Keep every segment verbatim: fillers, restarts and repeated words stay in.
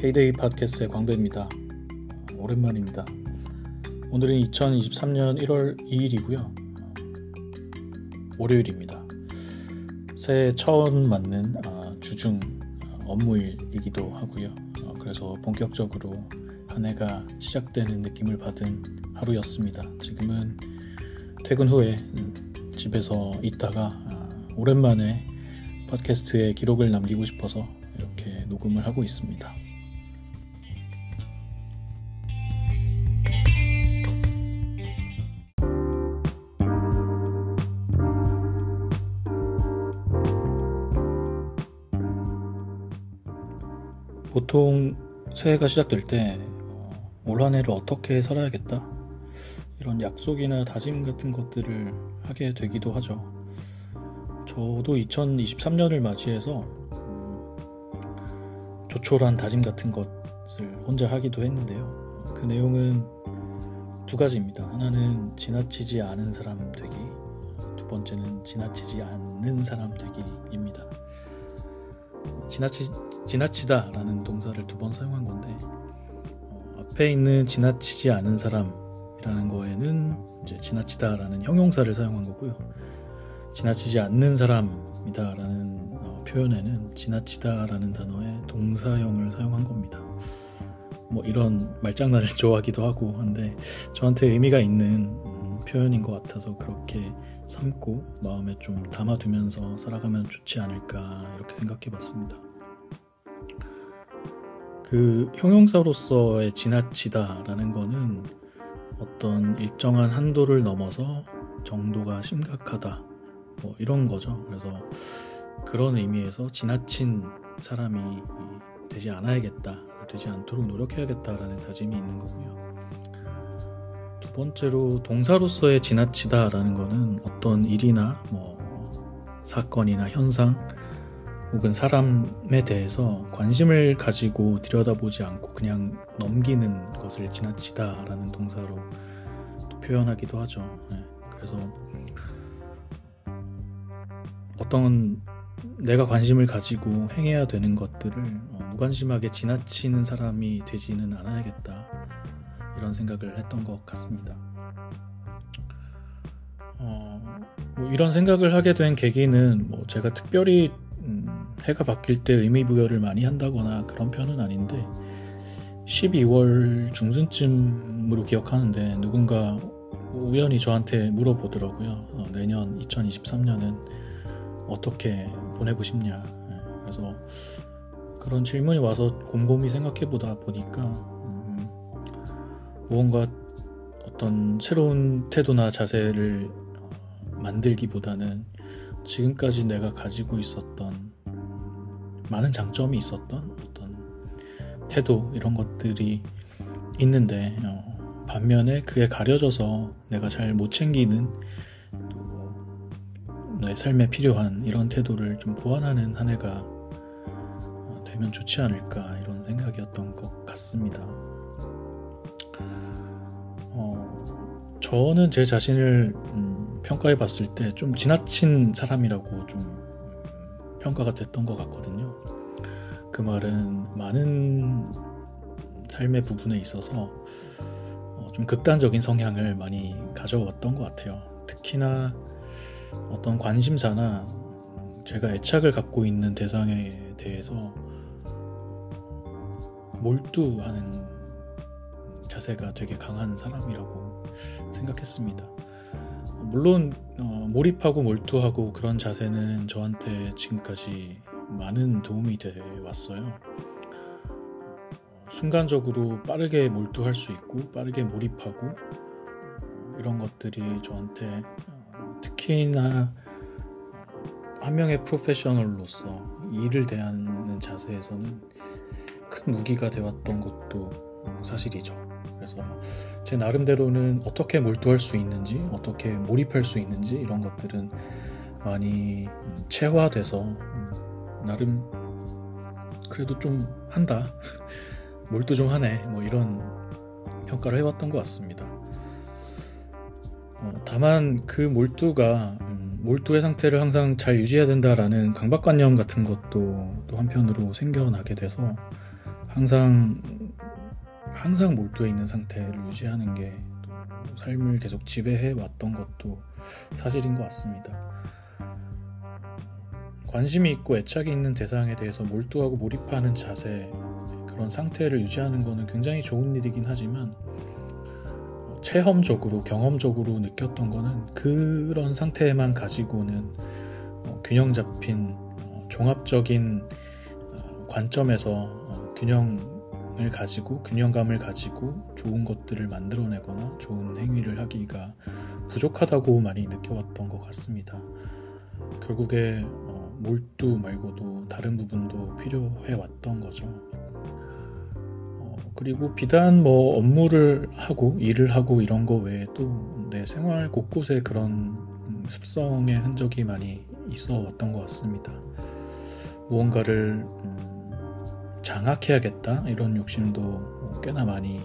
K-Day 팟캐스트의 광배입니다. 오랜만입니다. 오늘은 이천이십삼 년 일월 이일이고요. 월요일입니다. 새해 처음 맞는 주중 업무일이기도 하고요. 그래서 본격적으로 한 해가 시작되는 느낌을 받은 하루였습니다. 지금은 퇴근 후에 집에서 있다가 오랜만에 팟캐스트에 기록을 남기고 싶어서 이렇게 녹음을 하고 있습니다. 보통 새해가 시작될 때 올 한 해를 어떻게 살아야겠다 이런 약속이나 다짐 같은 것들을 하게 되기도 하죠. 저도 이천이십삼 년을 맞이해서 조촐한 다짐 같은 것을 혼자 하기도 했는데요. 그 내용은 두 가지입니다. 하나는 지나치지 않은 사람 되기, 두 번째는 지나치지 않는 사람 되기입니다. 지나치, 지나치다 라는 동사를 두 번 사용한 건데, 앞에 있는 지나치지 않은 사람이라는 거에는 이제 지나치다 라는 형용사를 사용한 거고요. 지나치지 않는 사람이다 라는 표현에는 지나치다 라는 단어의 동사형을 사용한 겁니다. 뭐 이런 말장난을 좋아하기도 하고 한데 저한테 의미가 있는 표현인 것 같아서 그렇게 삼고 마음에 좀 담아두면서 살아가면 좋지 않을까 이렇게 생각해봤습니다. 그 형용사로서의 지나치다 라는 거는 어떤 일정한 한도를 넘어서 정도가 심각하다 뭐 이런 거죠. 그래서 그런 의미에서 지나친 사람이 되지 않아야겠다, 되지 않도록 노력해야겠다라는 다짐이 있는 거고요. 두 번째로 동사로서의 지나치다라는 거는 어떤 일이나 뭐 사건이나 현상 혹은 사람에 대해서 관심을 가지고 들여다보지 않고 그냥 넘기는 것을 지나치다라는 동사로 또 표현하기도 하죠. 네. 그래서 어떤 내가 관심을 가지고 행해야 되는 것들을 무관심하게 지나치는 사람이 되지는 않아야겠다 이런 생각을 했던 것 같습니다. 어, 뭐 이런 생각을 하게 된 계기는 뭐 제가 특별히 음, 해가 바뀔 때 의미 부여를 많이 한다거나 그런 편은 아닌데 십이월 중순쯤으로 기억하는데 누군가 우연히 저한테 물어보더라고요. 어, 내년 이천이십삼 년은 어떻게 보내고 싶냐. 그래서 그런 질문이 와서 곰곰이 생각해보다 보니까 음, 무언가 어떤 새로운 태도나 자세를 만들기보다는 지금까지 내가 가지고 있었던 많은 장점이 있었던 어떤 태도 이런 것들이 있는데 어, 반면에 그에 가려져서 내가 잘 못 챙기는 내 삶에 필요한 이런 태도를 좀 보완하는 한 해가 되면 좋지 않을까 이런 생각이었던 것 같습니다. 어, 저는 제 자신을 음, 평가해 봤을 때 좀 지나친 사람이라고 좀 평가가 됐던 것 같거든요. 그 말은 많은 삶의 부분에 있어서 어, 좀 극단적인 성향을 많이 가져왔던 것 같아요. 특히나 어떤 관심사나 제가 애착을 갖고 있는 대상에 대해서 몰두하는 자세가 되게 강한 사람이라고 생각했습니다. 물론 어, 몰입하고 몰두하고 그런 자세는 저한테 지금까지 많은 도움이 돼 왔어요. 순간적으로 빠르게 몰두할 수 있고 빠르게 몰입하고 이런 것들이 저한테 특히나 한 명의 프로페셔널로서 일을 대하는 자세에서는 큰 무기가 되었던 것도 사실이죠. 그래서 제 나름대로는 어떻게 몰두할 수 있는지, 어떻게 몰입할 수 있는지 이런 것들은 많이 체화돼서 나름 그래도 좀 한다, 몰두 좀 하네 뭐 이런 평가를 해왔던 것 같습니다. 어, 다만 그 몰두가 음, 몰두의 상태를 항상 잘 유지해야 된다라는 강박관념 같은 것도 또 한편으로 생겨나게 돼서 항상 항상 몰두해 있는 상태를 유지하는 게 삶을 계속 지배해 왔던 것도 사실인 것 같습니다. 관심이 있고 애착이 있는 대상에 대해서 몰두하고 몰입하는 자세, 그런 상태를 유지하는 것은 굉장히 좋은 일이긴 하지만 체험적으로, 경험적으로 느꼈던 것은 그런 상태만 가지고는 균형 잡힌 종합적인 관점에서 균형을 가지고, 균형감을 가지고 좋은 것들을 만들어내거나 좋은 행위를 하기가 부족하다고 많이 느껴왔던 것 같습니다. 결국에 몰두 말고도 다른 부분도 필요해 왔던 거죠. 어, 그리고 비단 뭐 업무를 하고 일을 하고 이런 거 외에 또 내 생활 곳곳에 그런 습성의 흔적이 많이 있어 왔던 것 같습니다. 무언가를 장악해야겠다 이런 욕심도 꽤나 많이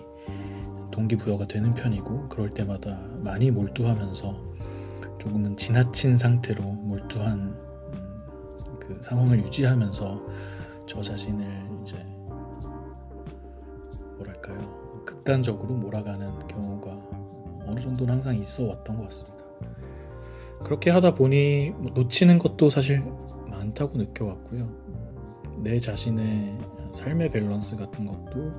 동기부여가 되는 편이고, 그럴 때마다 많이 몰두하면서 조금은 지나친 상태로 몰두한 그 상황을 유지하면서 저 자신을 이제 뭐랄까요, 극단적으로 몰아가는 경우가 어느 정도는 항상 있어 왔던 것 같습니다. 그렇게 하다 보니 놓치는 것도 사실 많다고 느껴왔고요. 내 자신의 삶의 밸런스 같은 것도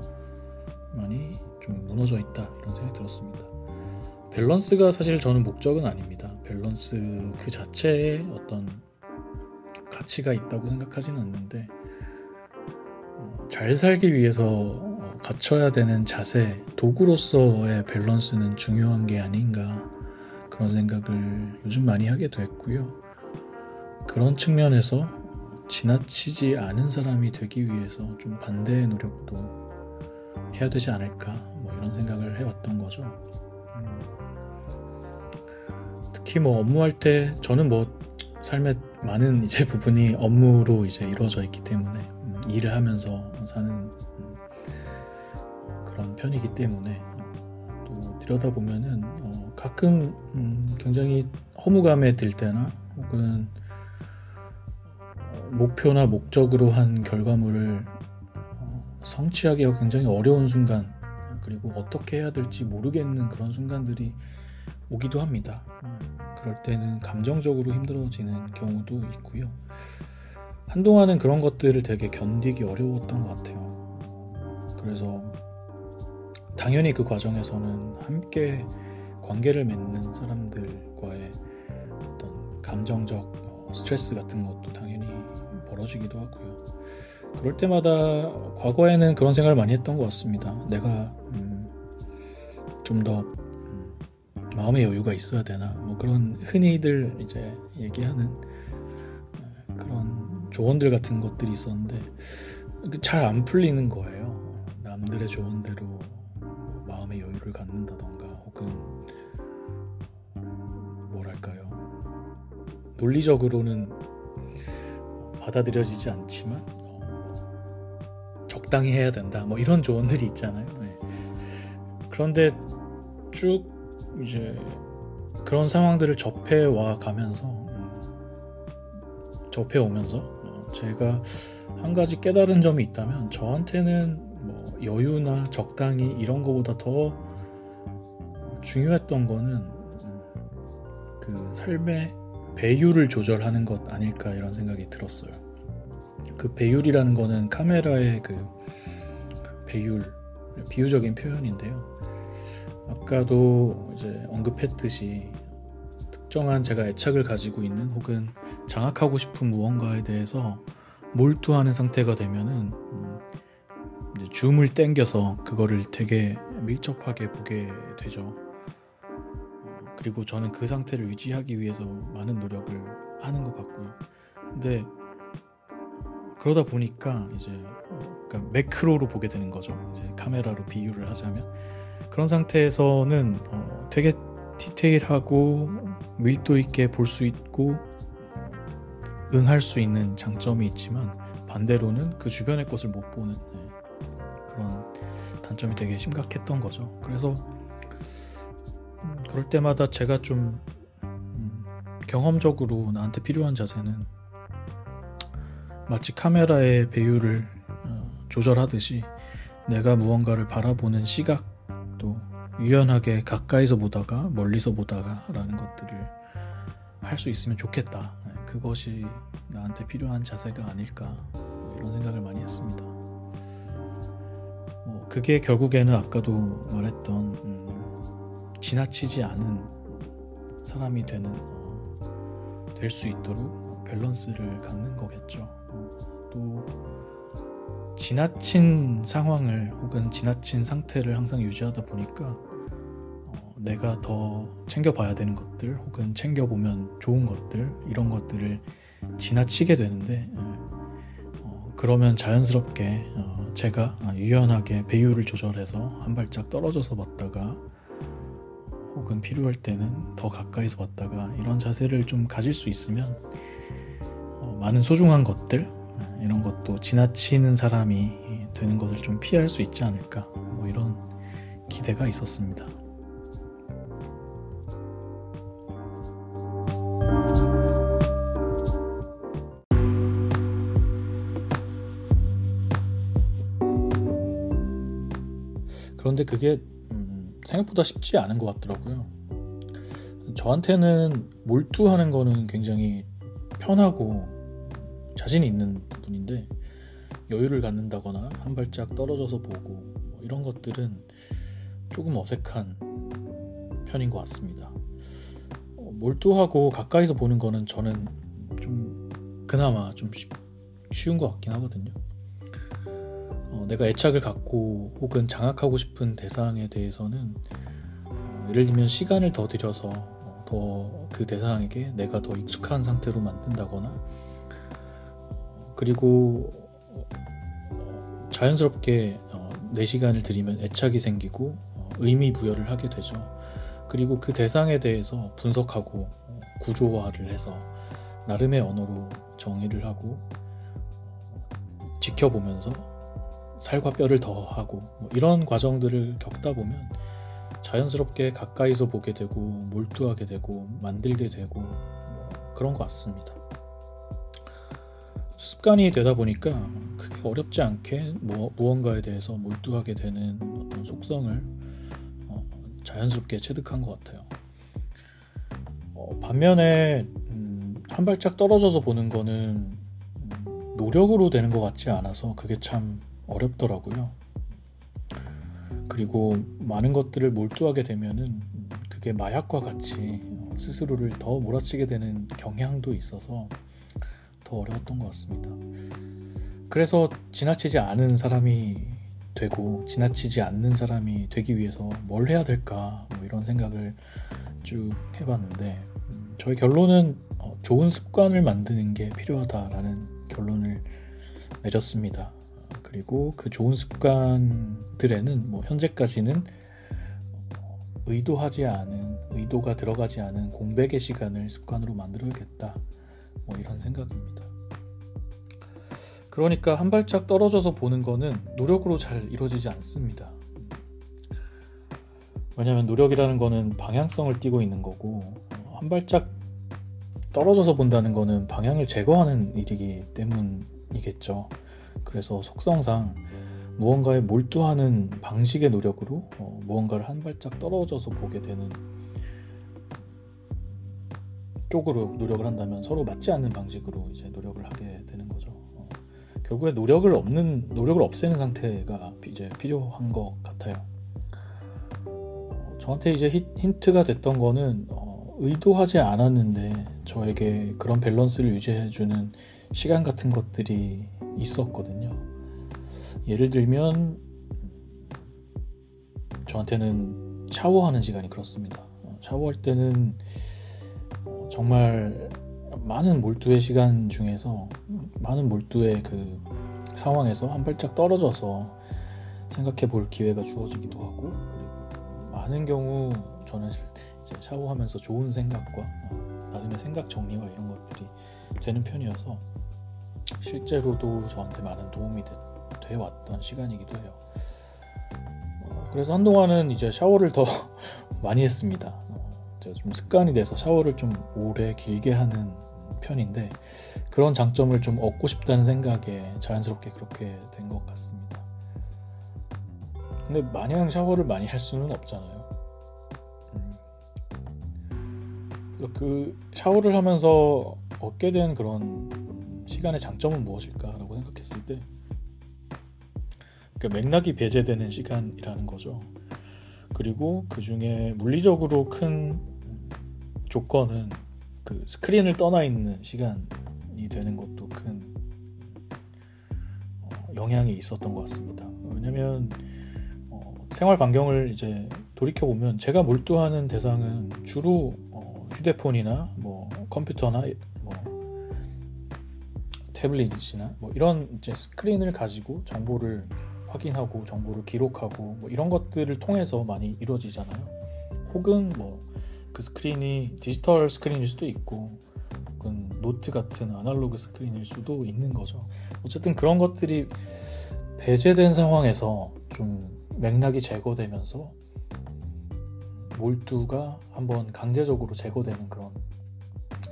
많이 좀 무너져 있다 이런 생각이 들었습니다. 밸런스가 사실 저는 목적은 아닙니다. 밸런스 그 자체의 어떤 가치가 있다고 생각하지는 않는데, 잘 살기 위해서 갖춰야 되는 자세, 도구로서의 밸런스는 중요한 게 아닌가 그런 생각을 요즘 많이 하게 됐고요. 그런 측면에서 지나치지 않은 사람이 되기 위해서 좀 반대의 노력도 해야 되지 않을까, 뭐 이런 생각을 해왔던 거죠. 특히 뭐 업무할 때 저는 뭐 삶의 많은 이제 부분이 업무로 이제 이루어져 있기 때문에 일을 하면서 사는 그런 편이기 때문에 또 들여다보면은 가끔 굉장히 허무감에 들 때나 혹은 목표나 목적으로 한 결과물을 성취하기가 굉장히 어려운 순간, 그리고 어떻게 해야 될지 모르겠는 그런 순간들이 오기도 합니다. 그럴 때는 감정적으로 힘들어지는 경우도 있고요. 한동안은 그런 것들을 되게 견디기 어려웠던 것 같아요. 그래서 당연히 그 과정에서는 함께 관계를 맺는 사람들과의 어떤 감정적 스트레스 같은 것도 당연히 벌어지기도 하고요. 그럴 때마다 과거에는 그런 생각을 많이 했던 것 같습니다. 내가 음, 좀 더 마음의 여유가 있어야 되나, 뭐 그런 흔히들 이제 얘기하는 그런 조언들 같은 것들이 있었는데 잘 안 풀리는 거예요. 남들의 조언대로 마음의 여유를 갖는다던가, 혹은 뭐랄까요, 논리적으로는 받아들여지지 않지만 적당히 해야 된다, 뭐 이런 조언들이 있잖아요. 네. 그런데 쭉 이제 그런 상황들을 접해와 가면서 접해오면서 제가 한 가지 깨달은 점이 있다면, 저한테는 뭐 여유나 적당히 이런 거보다 더 중요했던 거는 그 삶의 배율을 조절하는 것 아닐까 이런 생각이 들었어요. 그 배율이라는 거는 카메라의 그 배율, 비유적인 표현인데요. 아까도 이제 언급했듯이 특정한 제가 애착을 가지고 있는 혹은 장악하고 싶은 무언가에 대해서 몰두하는 상태가 되면은 이제 줌을 땡겨서 그거를 되게 밀접하게 보게 되죠. 그리고 저는 그 상태를 유지하기 위해서 많은 노력을 하는 것 같고요. 근데 그러다 보니까 이제 그러니까 매크로로 보게 되는 거죠. 이제 카메라로 비유를 하자면, 그런 상태에서는 어, 되게 디테일하고 밀도 있게 볼 수 있고 응할 수 있는 장점이 있지만, 반대로는 그 주변의 것을 못 보는 네, 그런 단점이 되게 심각했던 거죠. 그래서 그럴 때마다 제가 좀 음, 경험적으로 나한테 필요한 자세는 마치 카메라의 배율을 어, 조절하듯이 내가 무언가를 바라보는 시각, 또 유연하게 가까이서 보다가 멀리서 보다가 라는 것들을 할 수 있으면 좋겠다. 그것이 나한테 필요한 자세가 아닐까, 이런 생각을 많이 했습니다. 뭐 그게 결국에는 아까도 말했던 음, 지나치지 않은 사람이 되는 어, 될 수 있도록 밸런스를 갖는 거겠죠. 또 지나친 상황을 혹은 지나친 상태를 항상 유지하다 보니까 어, 내가 더 챙겨봐야 되는 것들 혹은 챙겨보면 좋은 것들, 이런 것들을 지나치게 되는데 어, 그러면 자연스럽게 어, 제가 유연하게 배율을 조절해서 한 발짝 떨어져서 봤다가 혹은 필요할 때는 더 가까이서 봤다가, 이런 자세를 좀 가질 수 있으면 어, 많은 소중한 것들, 이런 것도 지나치는 사람이 되는 것을 좀 피할 수 있지 않을까, 뭐 이런 기대가 있었습니다. 그런데 그게 생각보다 쉽지 않은 것 같더라고요. 저한테는 몰두하는 거는 굉장히 편하고 자신이 있는 부분인데, 여유를 갖는다거나 한 발짝 떨어져서 보고 뭐 이런 것들은 조금 어색한 편인 것 같습니다. 어, 몰두하고 가까이서 보는 거는 저는 좀 그나마 좀 쉬, 쉬운 것 같긴 하거든요. 어, 내가 애착을 갖고 혹은 장악하고 싶은 대상에 대해서는 어, 예를 들면 시간을 더 들여서 더 그 대상에게 내가 더 익숙한 상태로 만든다거나, 그리고 자연스럽게 내 시간을 들이면 애착이 생기고 의미 부여를 하게 되죠. 그리고 그 대상에 대해서 분석하고 구조화를 해서 나름의 언어로 정의를 하고 지켜보면서 살과 뼈를 더하고, 이런 과정들을 겪다 보면 자연스럽게 가까이서 보게 되고 몰두하게 되고 만들게 되고 그런 것 같습니다. 습관이 되다 보니까 크게 어렵지 않게 뭐, 무언가에 대해서 몰두하게 되는 어떤 속성을 어, 자연스럽게 체득한 것 같아요. 어, 반면에 음, 한 발짝 떨어져서 보는 거는 음, 노력으로 되는 것 같지 않아서 그게 참 어렵더라고요. 그리고 많은 것들을 몰두하게 되면은 그게 마약과 같이 스스로를 더 몰아치게 되는 경향도 있어서 더 어려웠던 것 같습니다. 그래서 지나치지 않은 사람이 되고 지나치지 않는 사람이 되기 위해서 뭘 해야 될까, 뭐 이런 생각을 쭉 해봤는데 음, 저희 결론은 어, 좋은 습관을 만드는 게 필요하다라는 결론을 내렸습니다. 그리고 그 좋은 습관들에는 뭐 현재까지는 어, 의도하지 않은, 의도가 들어가지 않은 공백의 시간을 습관으로 만들어야겠다, 뭐 이런 생각입니다. 그러니까 한 발짝 떨어져서 보는 거는 노력으로 잘 이루어지지 않습니다. 왜냐하면 노력이라는 거는 방향성을 띠고 있는 거고, 한 발짝 떨어져서 본다는 거는 방향을 제거하는 일이기 때문이겠죠. 그래서 속성상 무언가에 몰두하는 방식의 노력으로 어, 무언가를 한 발짝 떨어져서 보게 되는 쪽으로 노력을 한다면 서로 맞지 않는 방식으로 이제 노력을 하게 되는 거죠. 어, 결국에 노력을 없는 노력을 없애는 상태가 이제 필요한 것 같아요. 어, 저한테 이제 히, 힌트가 됐던 거는 어, 의도하지 않았는데 저에게 그런 밸런스를 유지해주는 시간 같은 것들이 있었거든요. 예를 들면 저한테는 샤워하는 시간이 그렇습니다. 어, 샤워할 때는 정말 많은 몰두의 시간 중에서, 많은 몰두의 그 상황에서 한 발짝 떨어져서 생각해 볼 기회가 주어지기도 하고, 그리고 많은 경우 저는 이제 샤워하면서 좋은 생각과 나름의 생각 정리와 이런 것들이 되는 편이어서 실제로도 저한테 많은 도움이 되, 돼 왔던 시간이기도 해요. 그래서 한동안은 이제 샤워를 더 많이 했습니다. 좀 습관이 돼서 샤워를 좀 오래 길게 하는 편인데, 그런 장점을 좀 얻고 싶다는 생각에 자연스럽게 그렇게 된 것 같습니다. 근데 마냥 샤워를 많이 할 수는 없잖아요. 음. 그래서 그 샤워를 하면서 얻게 된 그런 시간의 장점은 무엇일까라고 생각했을 때, 그러니까 맥락이 배제되는 시간이라는 거죠. 그리고 그 중에 물리적으로 큰 조건은 그 스크린을 떠나 있는 시간이 되는 것도 큰 영향이 있었던 것 같습니다. 왜냐하면 어, 생활 반경을 이제 돌이켜 보면 제가 몰두하는 대상은 주로 어, 휴대폰이나 뭐 컴퓨터나 뭐 태블릿이나 뭐 이런 이제 스크린을 가지고 정보를 확인하고 정보를 기록하고 뭐 이런 것들을 통해서 많이 이루어지잖아요. 혹은 뭐 그 스크린이 디지털 스크린일 수도 있고, 혹은 노트 같은 아날로그 스크린일 수도 있는 거죠. 어쨌든 그런 것들이 배제된 상황에서 좀 맥락이 제거되면서 몰두가 한번 강제적으로 제거되는 그런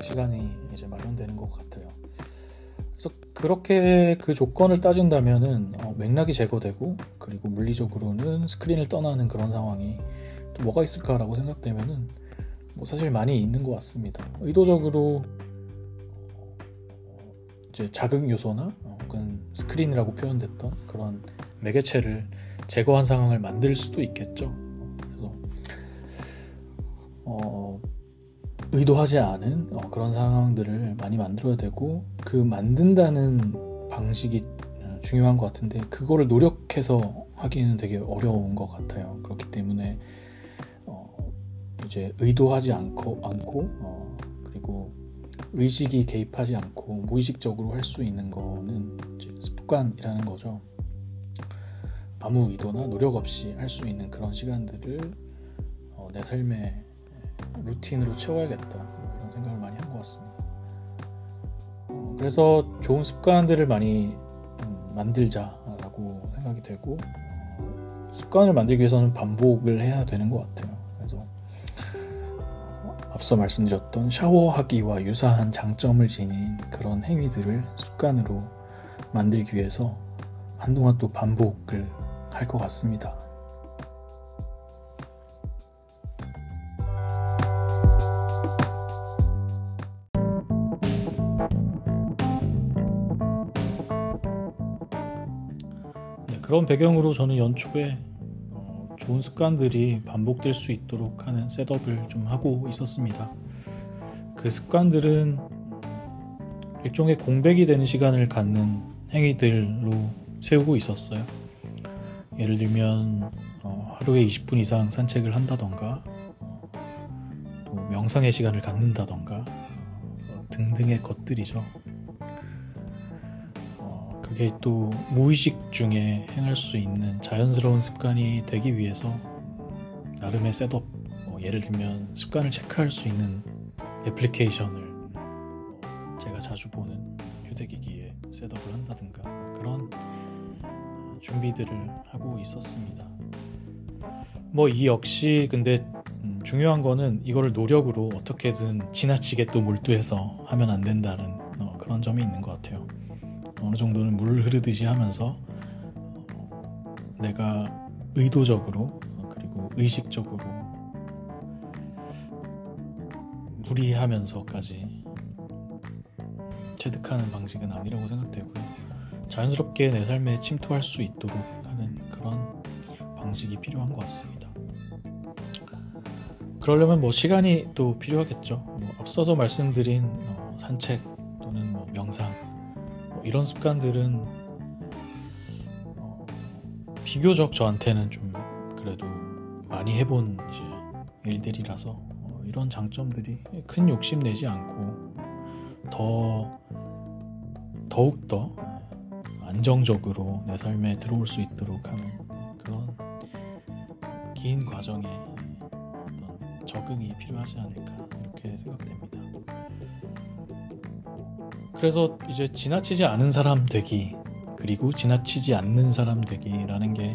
시간이 이제 마련되는 것 같아요. 그래서 그렇게 그 조건을 따진다면은 어, 맥락이 제거되고, 그리고 물리적으로는 스크린을 떠나는 그런 상황이 또 뭐가 있을까라고 생각되면은 뭐 사실 많이 있는 것 같습니다. 의도적으로 이제 자극 요소나 혹은 스크린이라고 표현됐던 그런 매개체를 제거한 상황을 만들 수도 있겠죠. 그래서 어, 의도하지 않은 어, 그런 상황들을 많이 만들어야 되고, 그 만든다는 방식이 중요한 것 같은데 그거를 노력해서 하기는 되게 어려운 것 같아요. 그렇기 때문에 어, 이제 의도하지 않고, 않고 어, 그리고 의식이 개입하지 않고 무의식적으로 할 수 있는 거는 이제 습관이라는 거죠. 아무 의도나 노력 없이 할 수 있는 그런 시간들을 어, 내 삶의 루틴으로 채워야겠다, 이런 생각을 많이 한 것 같습니다. 어, 그래서 좋은 습관들을 많이 음, 만들자라고 생각이 되고, 어, 습관을 만들기 위해서는 반복을 해야 되는 것 같아요. 그래서 앞서 말씀드렸던 샤워하기와 유사한 장점을 지닌 그런 행위들을 습관으로 만들기 위해서 한동안 또 반복을 할 것 같습니다. 네, 그런 배경으로 저는 연초에 좋은 습관들이 반복될 수 있도록 하는 셋업을 좀 하고 있었습니다. 그 습관들은 일종의 공백이 되는 시간을 갖는 행위들로 세우고 있었어요. 예를 들면 어, 하루에 이십 분 이상 산책을 한다던가, 어, 또 명상의 시간을 갖는다던가, 어, 등등의 것들이죠. 그게 또 무의식 중에 행할 수 있는 자연스러운 습관이 되기 위해서 나름의 셋업, 어, 예를 들면 습관을 체크할 수 있는 애플리케이션을 제가 자주 보는 휴대기기에 셋업을 한다든가 그런 준비들을 하고 있었습니다. 뭐 이 역시 근데 음, 중요한 거는 이거를 노력으로 어떻게든 지나치게 또 몰두해서 하면 안 된다는 어, 그런 점이 있는 것 같아요. 어느 정도는 물 흐르듯이 하면서 내가 의도적으로 그리고 의식적으로 무리하면서까지 체득하는 방식은 아니라고 생각되고요. 자연스럽게 내 삶에 침투할 수 있도록 하는 그런 방식이 필요한 것 같습니다. 그러려면 뭐 시간이 또 필요하겠죠. 뭐 앞서서 말씀드린 어, 산책 또는 뭐 명상, 이런 습관들은 어, 비교적 저한테는 좀 그래도 많이 해본 이제 일들이라서 어, 이런 장점들이 큰 욕심 내지 않고 더 더욱더 안정적으로 내 삶에 들어올 수 있도록 하는 그런 긴 과정에 어떤 적응이 필요하지 않을까, 이렇게 생각됩니다. 그래서 이제 지나치지 않은 사람 되기, 그리고 지나치지 않는 사람 되기라는 게,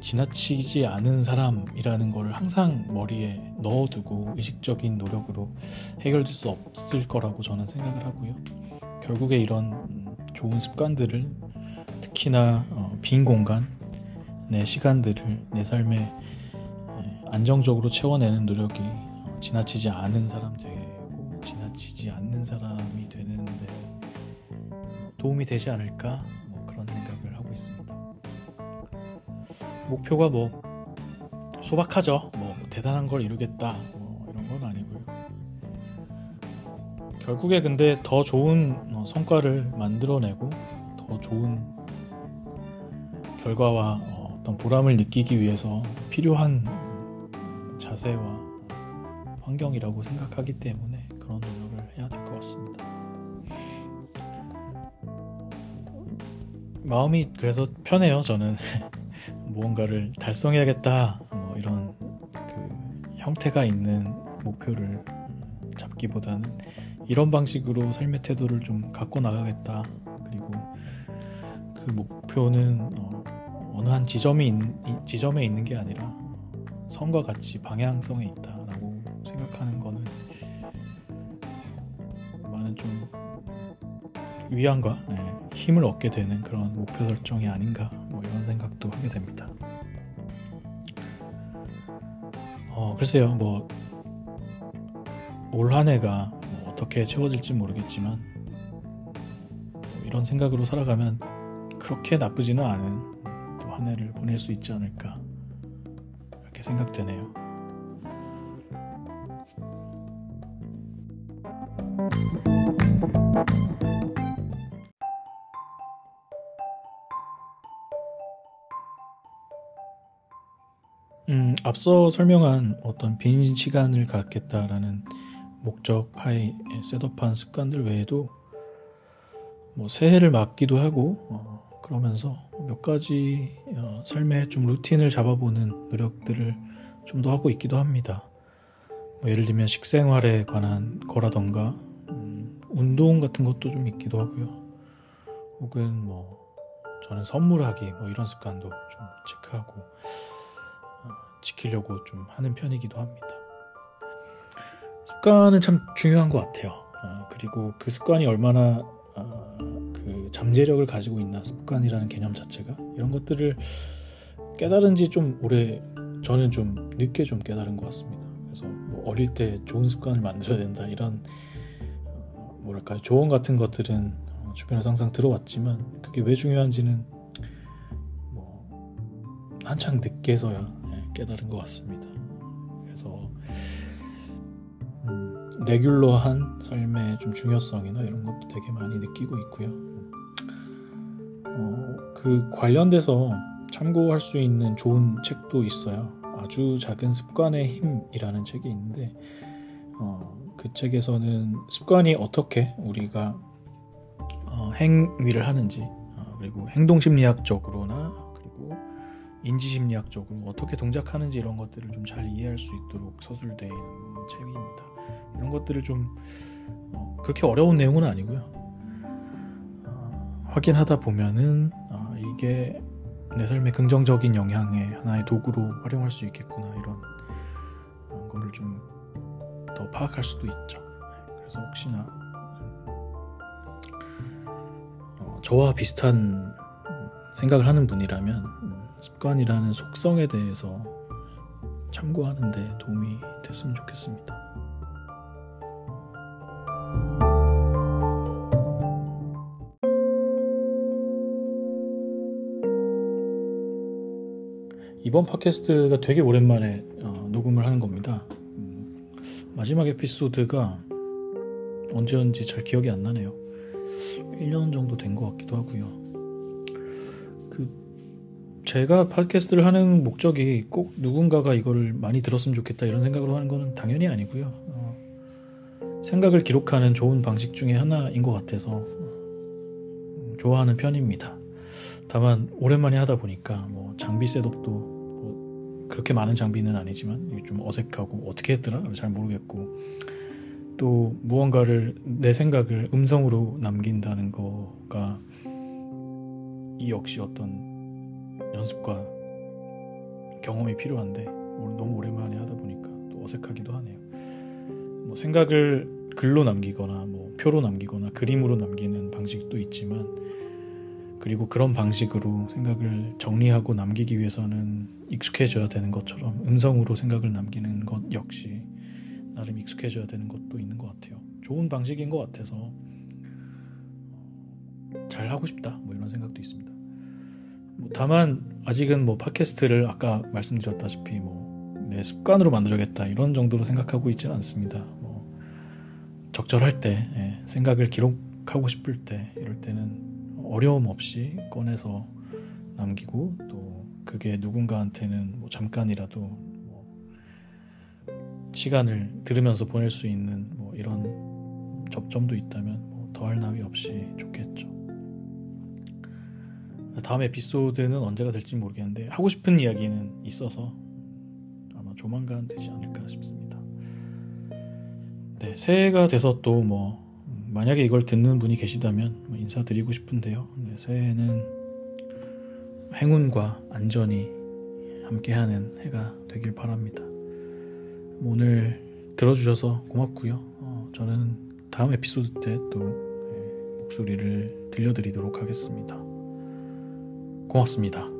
지나치지 않은 사람이라는 걸 항상 머리에 넣어두고 의식적인 노력으로 해결될 수 없을 거라고 저는 생각을 하고요. 결국에 이런 좋은 습관들을 특히나 빈 공간, 내 시간들을 내 삶에 안정적으로 채워내는 노력이 지나치지 않은 사람 되고 지나치지 않는 사람이 되는데 도움이 되지 않을까, 뭐 그런 생각을 하고 있습니다. 목표가 뭐 소박하죠. 뭐 대단한 걸 이루겠다 뭐 이런 건 아니고요. 결국에 근데 더 좋은 성과를 만들어내고 더 좋은 결과와 어떤 보람을 느끼기 위해서 필요한 자세와 환경이라고 생각하기 때문에 그런 노력을 해야 될 것 같습니다. 마음이 그래서 편해요. 저는 무언가를 달성해야겠다 뭐 이런 그 형태가 있는 목표를 잡기보다는 이런 방식으로 삶의 태도를 좀 갖고 나가겠다, 그리고 그 목표는 어, 어느 한 지점이 있, 지점에 있는 게 아니라 성과 같이 방향성에 있다라고 생각하는 거는 많은 좀 위안과 네, 힘을 얻게 되는 그런 목표 설정이 아닌가, 뭐 이런 생각도 하게 됩니다. 어 글쎄요, 뭐 올 한 해가 뭐 어떻게 채워질지 모르겠지만 뭐 이런 생각으로 살아가면 그렇게 나쁘지는 않은 또 한 해를 보낼 수 있지 않을까, 이렇게 생각되네요. 음, 앞서 설명한 어떤 빈 시간을 갖겠다라는 목적 하에 셋업한 습관들 외에도 뭐 새해를 맞기도 하고 어, 그러면서 몇 가지 어, 삶의 좀 루틴을 잡아보는 노력들을 좀 더 하고 있기도 합니다. 뭐 예를 들면 식생활에 관한 거라던가 음, 운동 같은 것도 좀 있기도 하고요. 혹은 뭐 저는 선물하기 뭐 이런 습관도 좀 체크하고 지키려고 좀 하는 편이기도 합니다. 습관은 참 중요한 것 같아요. 어, 그리고 그 습관이 얼마나 어, 그 잠재력을 가지고 있나, 습관이라는 개념 자체가 이런 것들을 깨달은 지 좀 오래, 저는 좀 늦게 좀 깨달은 것 같습니다. 그래서 뭐 어릴 때 좋은 습관을 만들어야 된다 이런 어, 뭐랄까요, 조언 같은 것들은 어, 주변에서 항상 들어왔지만 그게 왜 중요한지는 뭐 한창 늦게서야 깨달은 것 같습니다. 그래서 음, 레귤러한 삶의 좀 중요성이나 이런 것도 되게 많이 느끼고 있고요. 어, 그 관련돼서 참고할 수 있는 좋은 책도 있어요. 아주 작은 습관의 힘이라는 책이 있는데 어, 그 책에서는 습관이 어떻게 우리가 어, 행위를 하는지 어, 그리고 행동심리학적으로나 인지심리학적으로 어떻게 동작하는지 이런 것들을 좀 잘 이해할 수 있도록 서술되어 있는 책입니다. 이런 것들을 좀 어, 그렇게 어려운 내용은 아니고요. 어, 확인하다 보면은 아, 이게 내 삶에 긍정적인 영향의 하나의 도구로 활용할 수 있겠구나, 이런 어, 거를 좀 더 파악할 수도 있죠. 그래서 혹시나 어, 저와 비슷한 생각을 하는 분이라면 습관이라는 속성에 대해서 참고하는 데 도움이 됐으면 좋겠습니다. 이번 팟캐스트가 되게 오랜만에 어, 녹음을 하는 겁니다. 음, 마지막 에피소드가 언제였는지 잘 기억이 안 나네요. 일 년 정도 된 것 같기도 하고요. 제가 팟캐스트를 하는 목적이 꼭 누군가가 이거를 많이 들었으면 좋겠다 이런 생각으로 하는 건 당연히 아니고요. 어, 생각을 기록하는 좋은 방식 중에 하나인 것 같아서 좋아하는 편입니다. 다만 오랜만에 하다 보니까 뭐 장비 셋업도 뭐 그렇게 많은 장비는 아니지만 좀 어색하고 어떻게 했더라? 잘 모르겠고, 또 무언가를 내 생각을 음성으로 남긴다는 거가 이 역시 어떤 연습과 경험이 필요한데 너무 오랜만에 하다 보니까 또 어색하기도 하네요. 뭐 생각을 글로 남기거나 뭐 표로 남기거나 그림으로 남기는 방식도 있지만 그리고 그런 방식으로 생각을 정리하고 남기기 위해서는 익숙해져야 되는 것처럼 음성으로 생각을 남기는 것 역시 나름 익숙해져야 되는 것도 있는 것 같아요. 좋은 방식인 것 같아서 잘 하고 싶다 뭐 이런 생각도 있습니다. 뭐 다만 아직은 뭐 팟캐스트를 아까 말씀드렸다시피 뭐 내 습관으로 만들어야겠다 이런 정도로 생각하고 있지는 않습니다. 뭐 적절할 때 예, 생각을 기록하고 싶을 때 이럴 때는 어려움 없이 꺼내서 남기고 또 그게 누군가한테는 뭐 잠깐이라도 뭐 시간을 들으면서 보낼 수 있는 뭐 이런 접점도 있다면 뭐 더할 나위 없이 좋겠죠. 다음 에피소드는 언제가 될지 모르겠는데 하고 싶은 이야기는 있어서 아마 조만간 되지 않을까 싶습니다. 네, 새해가 돼서 또 뭐 만약에 이걸 듣는 분이 계시다면 인사드리고 싶은데요. 네, 새해는 행운과 안전이 함께하는 해가 되길 바랍니다. 오늘 들어주셔서 고맙고요. 어, 저는 다음 에피소드 때 또 목소리를 들려드리도록 하겠습니다. 고맙습니다.